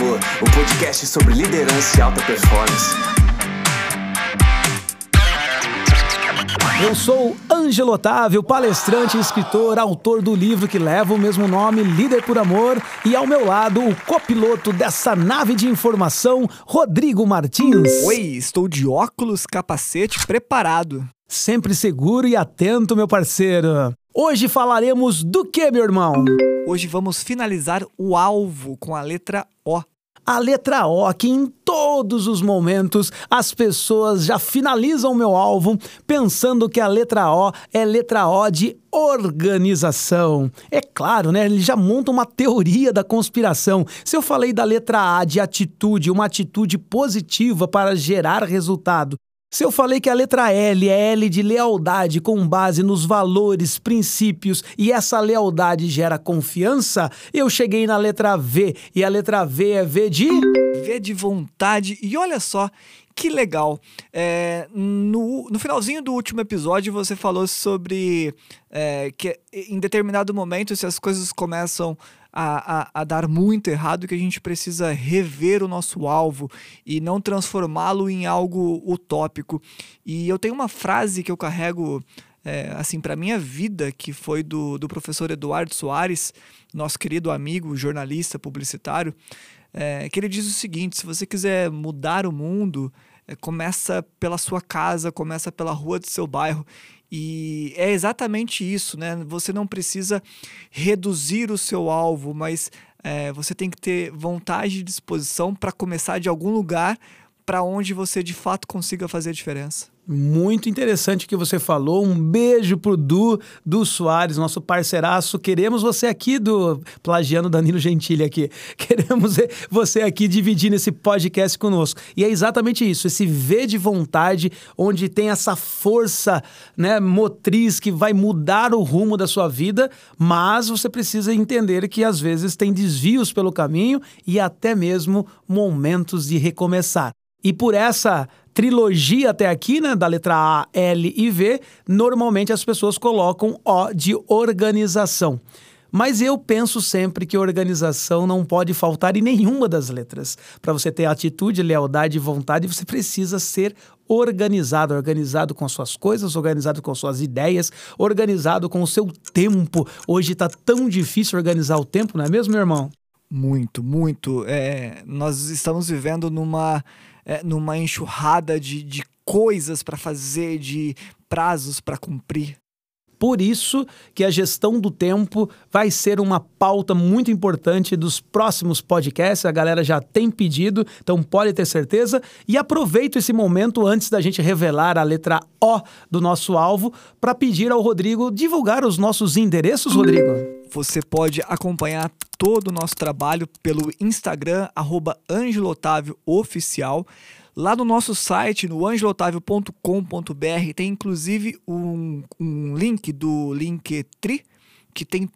Amor, o podcast sobre liderança e alta performance. Eu sou Ângelo Otávio, palestrante, escritor, autor do livro que leva o mesmo nome, Líder por Amor, e ao meu lado o copiloto dessa nave de informação, Rodrigo Martins. Oi, estou de óculos, capacete, preparado. Sempre seguro e atento, meu parceiro. Hoje falaremos do que, meu irmão? Hoje vamos finalizar o alvo com a letra O. A letra O, que em todos os momentos as pessoas já finalizam o meu alvo pensando que a letra O é letra O de organização. É claro, né? Ele já monta uma teoria da conspiração. Se eu falei da letra A de atitude, uma atitude positiva para gerar resultado, se eu falei que a letra L é L de lealdade com base nos valores, princípios, e essa lealdade gera confiança, eu cheguei na letra V, e a letra V é V de... V de vontade. E olha só, que legal. No finalzinho do último episódio, você falou sobre que em determinado momento, se as coisas começam a dar muito errado, que a gente precisa rever o nosso alvo e não transformá-lo em algo utópico. E eu tenho uma frase que eu carrego assim para minha vida, que foi do professor Eduardo Soares, nosso querido amigo, jornalista, publicitário, que ele diz o seguinte: se você quiser mudar o mundo, começa pela sua casa, começa pela rua do seu bairro. E é exatamente isso, né? Você não precisa reduzir o seu alvo, mas você tem que ter vontade e disposição para começar de algum lugar para onde você de fato consiga fazer a diferença. Muito interessante o que você falou. Um beijo pro Du Soares, nosso parceiraço. Queremos você aqui, do plagiando Danilo Gentili aqui. Queremos você aqui dividindo esse podcast conosco. E é exatamente isso, esse V de vontade, onde tem essa força, né, motriz que vai mudar o rumo da sua vida, mas você precisa entender que às vezes tem desvios pelo caminho e até mesmo momentos de recomeçar. E por essa trilogia até aqui, né, da letra A, L e V, normalmente as pessoas colocam O de organização. Mas eu penso sempre que organização não pode faltar em nenhuma das letras. Para você ter atitude, lealdade e vontade, você precisa ser organizado. Organizado com suas coisas, organizado com suas ideias, organizado com o seu tempo. Hoje está tão difícil organizar o tempo, não é mesmo, meu irmão? Muito, muito. Nós estamos vivendo numa enxurrada de coisas para fazer, de prazos para cumprir. Por isso que a gestão do tempo vai ser uma pauta muito importante dos próximos podcasts. A galera já tem pedido, então pode ter certeza. E aproveito esse momento antes da gente revelar a letra O do nosso alvo para pedir ao Rodrigo divulgar os nossos endereços, Rodrigo. Você pode acompanhar todo o nosso trabalho pelo Instagram, @AngeloOtávioOficial. Lá no nosso site, no angelotavio.com.br, tem inclusive um link do Linktree, que tem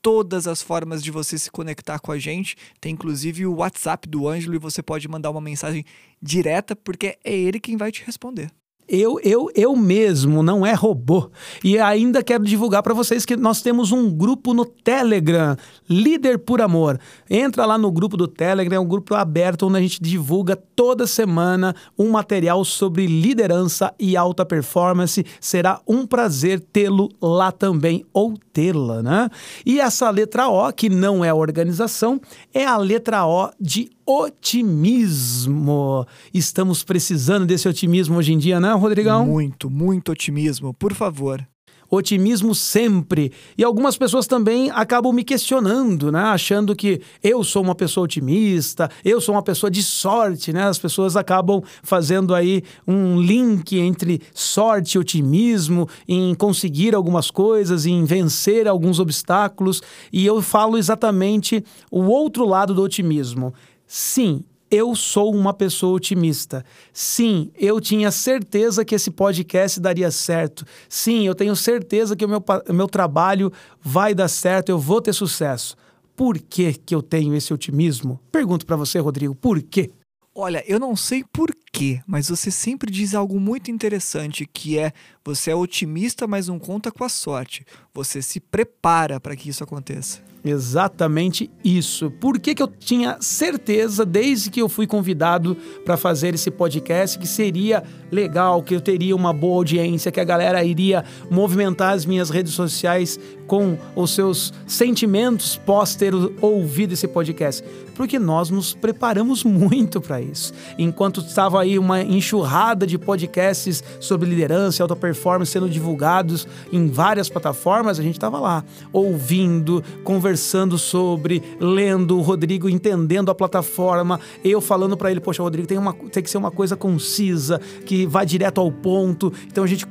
todas as formas de você se conectar com a gente. Tem inclusive o WhatsApp do Ângelo e você pode mandar uma mensagem direta, porque é ele quem vai te responder. Eu mesmo, não é robô. E ainda quero divulgar para vocês que nós temos um grupo no Telegram, Líder por Amor. Entra lá no grupo do Telegram, é um grupo aberto onde a gente divulga toda semana um material sobre liderança e alta performance. Será um prazer tê-lo lá também, ou tê-la, né? E essa letra O, que não é organização, é a letra O de otimismo. Estamos precisando desse otimismo hoje em dia, né, Rodrigão? Muito, muito otimismo, por favor. Otimismo sempre. E algumas pessoas também acabam me questionando, né? Achando que eu sou uma pessoa otimista, eu sou uma pessoa de sorte, né? As pessoas acabam fazendo aí um link entre sorte e otimismo, em conseguir algumas coisas, em vencer alguns obstáculos. E eu falo exatamente o outro lado do otimismo. Sim, eu sou uma pessoa otimista. Sim, eu tinha certeza que esse podcast daria certo. Sim, eu tenho certeza que o meu trabalho vai dar certo, eu vou ter sucesso. Por que que eu tenho esse otimismo? Pergunto para você, Rodrigo, por quê? Olha, eu não sei por quê, mas você sempre diz algo muito interessante, que é Você é otimista, mas não conta com a sorte. Você se prepara para que isso aconteça. Exatamente isso. Por que eu tinha certeza, desde que eu fui convidado para fazer esse podcast, que seria legal, que eu teria uma boa audiência, que a galera iria movimentar as minhas redes sociais com os seus sentimentos pós ter ouvido esse podcast? Porque nós nos preparamos muito para isso. Enquanto estava aí uma enxurrada de podcasts sobre liderança e alta performance sendo divulgados em várias plataformas, a gente estava lá ouvindo, conversando sobre, lendo, o Rodrigo entendendo a plataforma, eu falando para ele, poxa, Rodrigo, tem que ser uma coisa concisa, que vá direto ao ponto. Então a gente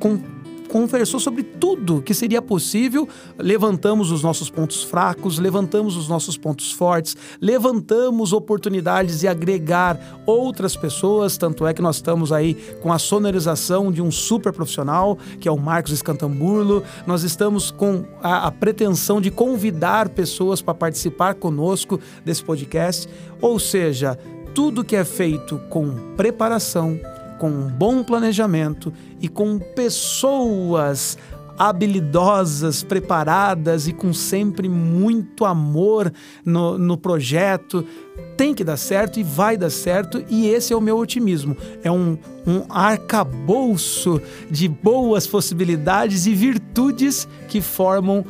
conversou sobre tudo que seria possível, levantamos os nossos pontos fracos, levantamos os nossos pontos fortes, levantamos oportunidades de agregar outras pessoas, tanto é que nós estamos aí com a sonorização de um super profissional, que é o Marcos Escantamburlo, nós estamos com a pretensão de convidar pessoas para participar conosco desse podcast, ou seja, tudo que é feito com preparação, com um bom planejamento e com pessoas habilidosas, preparadas e com sempre muito amor no projeto, tem que dar certo e vai dar certo, e esse é o meu otimismo. É um arcabouço de boas possibilidades e virtudes que formam,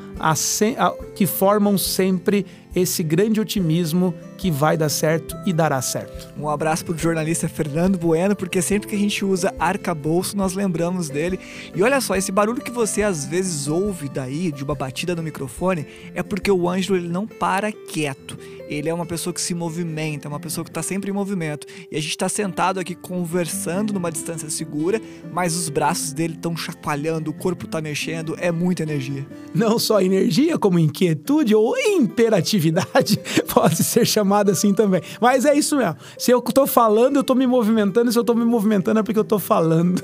que formam sempre esse grande otimismo que vai dar certo e dará certo. Um abraço para o jornalista Fernando Bueno, porque sempre que a gente usa arcabouço, nós lembramos dele. E olha só, esse barulho que você às vezes ouve daí, de uma batida no microfone, é porque o Ângelo, ele não para quieto. Ele é uma pessoa que se movimenta, é uma pessoa que está sempre em movimento. E a gente está sentado aqui conversando numa distância segura, mas os braços dele estão chacoalhando, o corpo está mexendo, é muita energia. Não só energia, como inquietude ou imperatividade, pode ser chamada assim também. Mas é isso mesmo. Se eu estou falando, eu estou me movimentando, e se eu estou me movimentando é porque eu estou falando.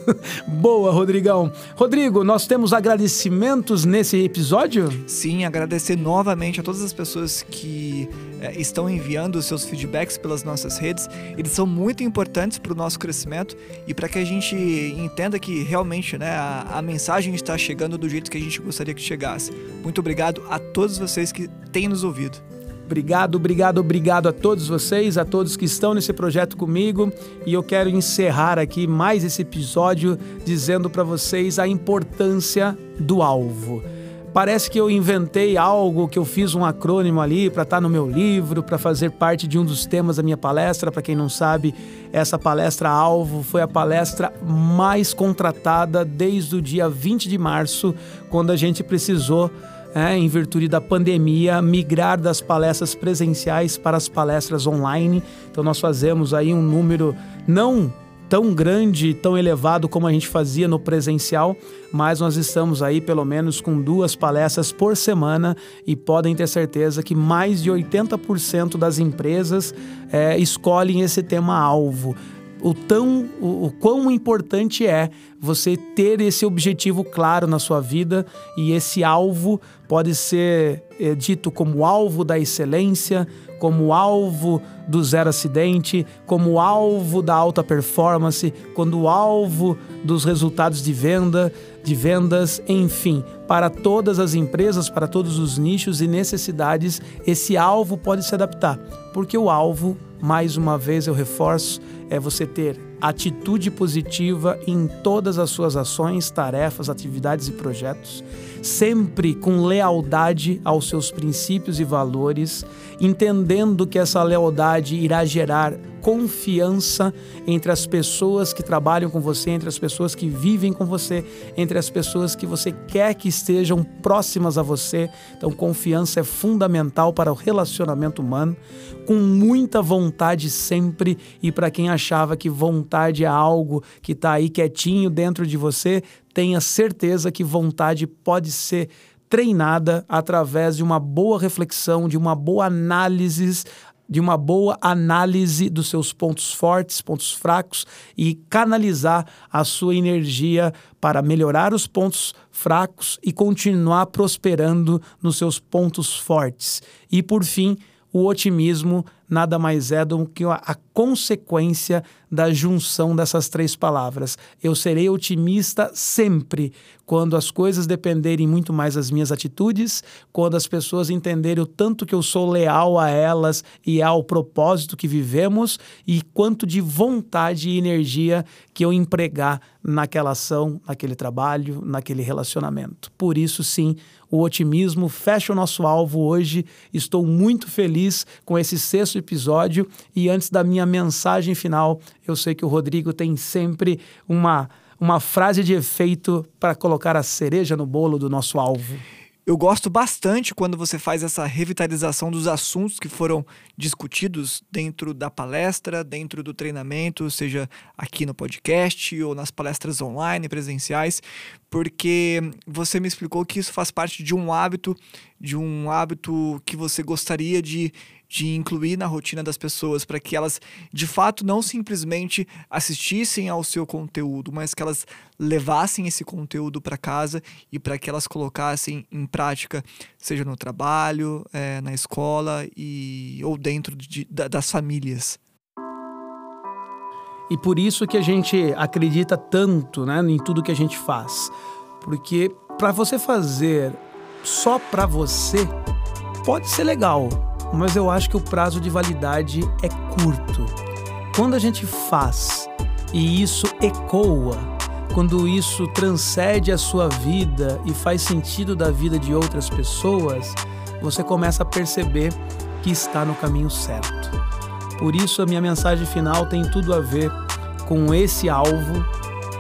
Boa, Rodrigão. Rodrigo, nós temos agradecimentos nesse episódio? Sim, agradecer novamente a todas as pessoas que estão enviando os seus feedbacks pelas nossas redes. Eles são muito importantes para o nosso crescimento e para que a gente entenda que realmente, né, a mensagem está chegando do jeito que a gente gostaria que chegasse. Muito obrigado a todos vocês que têm nos ouvido. Obrigado, obrigado, obrigado a todos vocês, a todos que estão nesse projeto comigo, e eu quero encerrar aqui mais esse episódio dizendo para vocês a importância do alvo. Parece que eu inventei algo, que eu fiz um acrônimo ali para estar no meu livro, para fazer parte de um dos temas da minha palestra. Para quem não sabe, essa palestra ALVO foi a palestra mais contratada desde o dia 20 de março, quando a gente precisou, em virtude da pandemia, migrar das palestras presenciais para as palestras online. Então nós fazemos aí um número não tão grande, tão elevado como a gente fazia no presencial, mas nós estamos aí pelo menos com 2 palestras por semana, e podem ter certeza que mais de 80% das empresas escolhem esse tema alvo. O quão importante é você ter esse objetivo claro na sua vida, e esse alvo pode ser dito como alvo da excelência, como alvo do zero acidente, como alvo da alta performance, quando alvo dos resultados de vendas, enfim, para todas as empresas, para todos os nichos e necessidades, esse alvo pode se adaptar, porque o alvo, mais uma vez eu reforço, é você ter atitude positiva em todas as suas ações, tarefas, atividades e projetos, sempre com lealdade aos seus princípios e valores, entendendo que essa lealdade irá gerar confiança entre as pessoas que trabalham com você, entre as pessoas que vivem com você, entre as pessoas que você quer que estejam próximas a você. Então, confiança é fundamental para o relacionamento humano, com muita vontade sempre. E para quem achava que vontade é algo que está aí quietinho dentro de você, tenha certeza que vontade pode ser treinada através de uma boa reflexão, de uma boa análise dos seus pontos fortes, pontos fracos, e canalizar a sua energia para melhorar os pontos fracos e continuar prosperando nos seus pontos fortes. E, por fim, o otimismo nada mais é do que a consequência da junção dessas três palavras. Eu serei otimista sempre, quando as coisas dependerem muito mais das minhas atitudes, quando as pessoas entenderem o tanto que eu sou leal a elas e ao propósito que vivemos, e quanto de vontade e energia que eu empregar naquela ação, naquele trabalho, naquele relacionamento. Por isso, sim, o otimismo fecha o nosso alvo hoje. Estou muito feliz com esse sexto episódio, e antes da minha mensagem final, eu sei que o Rodrigo tem sempre uma frase de efeito para colocar a cereja no bolo do nosso alvo. Eu gosto bastante quando você faz essa revitalização dos assuntos que foram discutidos dentro da palestra, dentro do treinamento, seja aqui no podcast ou nas palestras online, presenciais, porque você me explicou que isso faz parte de um hábito que você gostaria de incluir na rotina das pessoas, para que elas, de fato, não simplesmente assistissem ao seu conteúdo, mas que elas levassem esse conteúdo para casa e para que elas colocassem em prática, seja no trabalho, na escola ou dentro das famílias. E por isso que a gente acredita tanto, né, em tudo que a gente faz. Porque para você fazer só para você, pode ser legal, mas eu acho que o prazo de validade é curto. Quando a gente faz e isso ecoa, quando isso transcende a sua vida e faz sentido da vida de outras pessoas, você começa a perceber que está no caminho certo. Por isso, a minha mensagem final tem tudo a ver com esse alvo,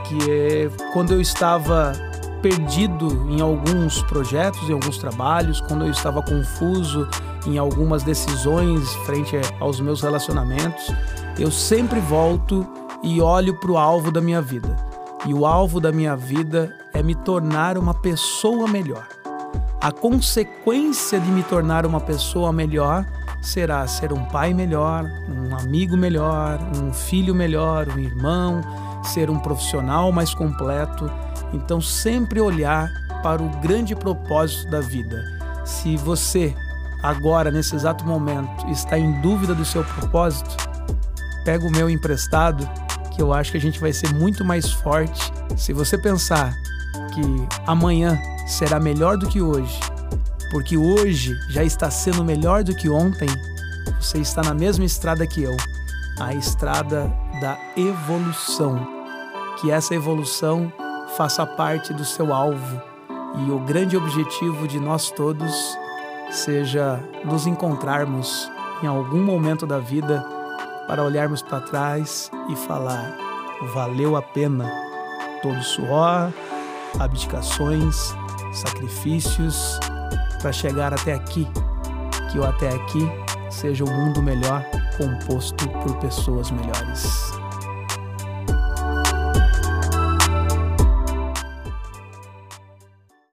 que é quando eu estava perdido em alguns projetos, em alguns trabalhos, quando eu estava confuso em algumas decisões frente aos meus relacionamentos, eu sempre volto e olho para o alvo da minha vida. E o alvo da minha vida é me tornar uma pessoa melhor. A consequência de me tornar uma pessoa melhor será ser um pai melhor, um amigo melhor, um filho melhor, um irmão, ser um profissional mais completo. Então, sempre olhar para o grande propósito da vida. Se você agora, nesse exato momento, está em dúvida do seu propósito, pega o meu emprestado, que eu acho que a gente vai ser muito mais forte. Se você pensar que amanhã será melhor do que hoje, porque hoje já está sendo melhor do que ontem, você está na mesma estrada que eu, a estrada da evolução. Que essa evolução faça parte do seu alvo, e o grande objetivo de nós todos seja nos encontrarmos em algum momento da vida para olharmos para trás e falar: valeu a pena todo suor, abdicações, sacrifícios para chegar até aqui, que o até aqui seja um mundo melhor composto por pessoas melhores.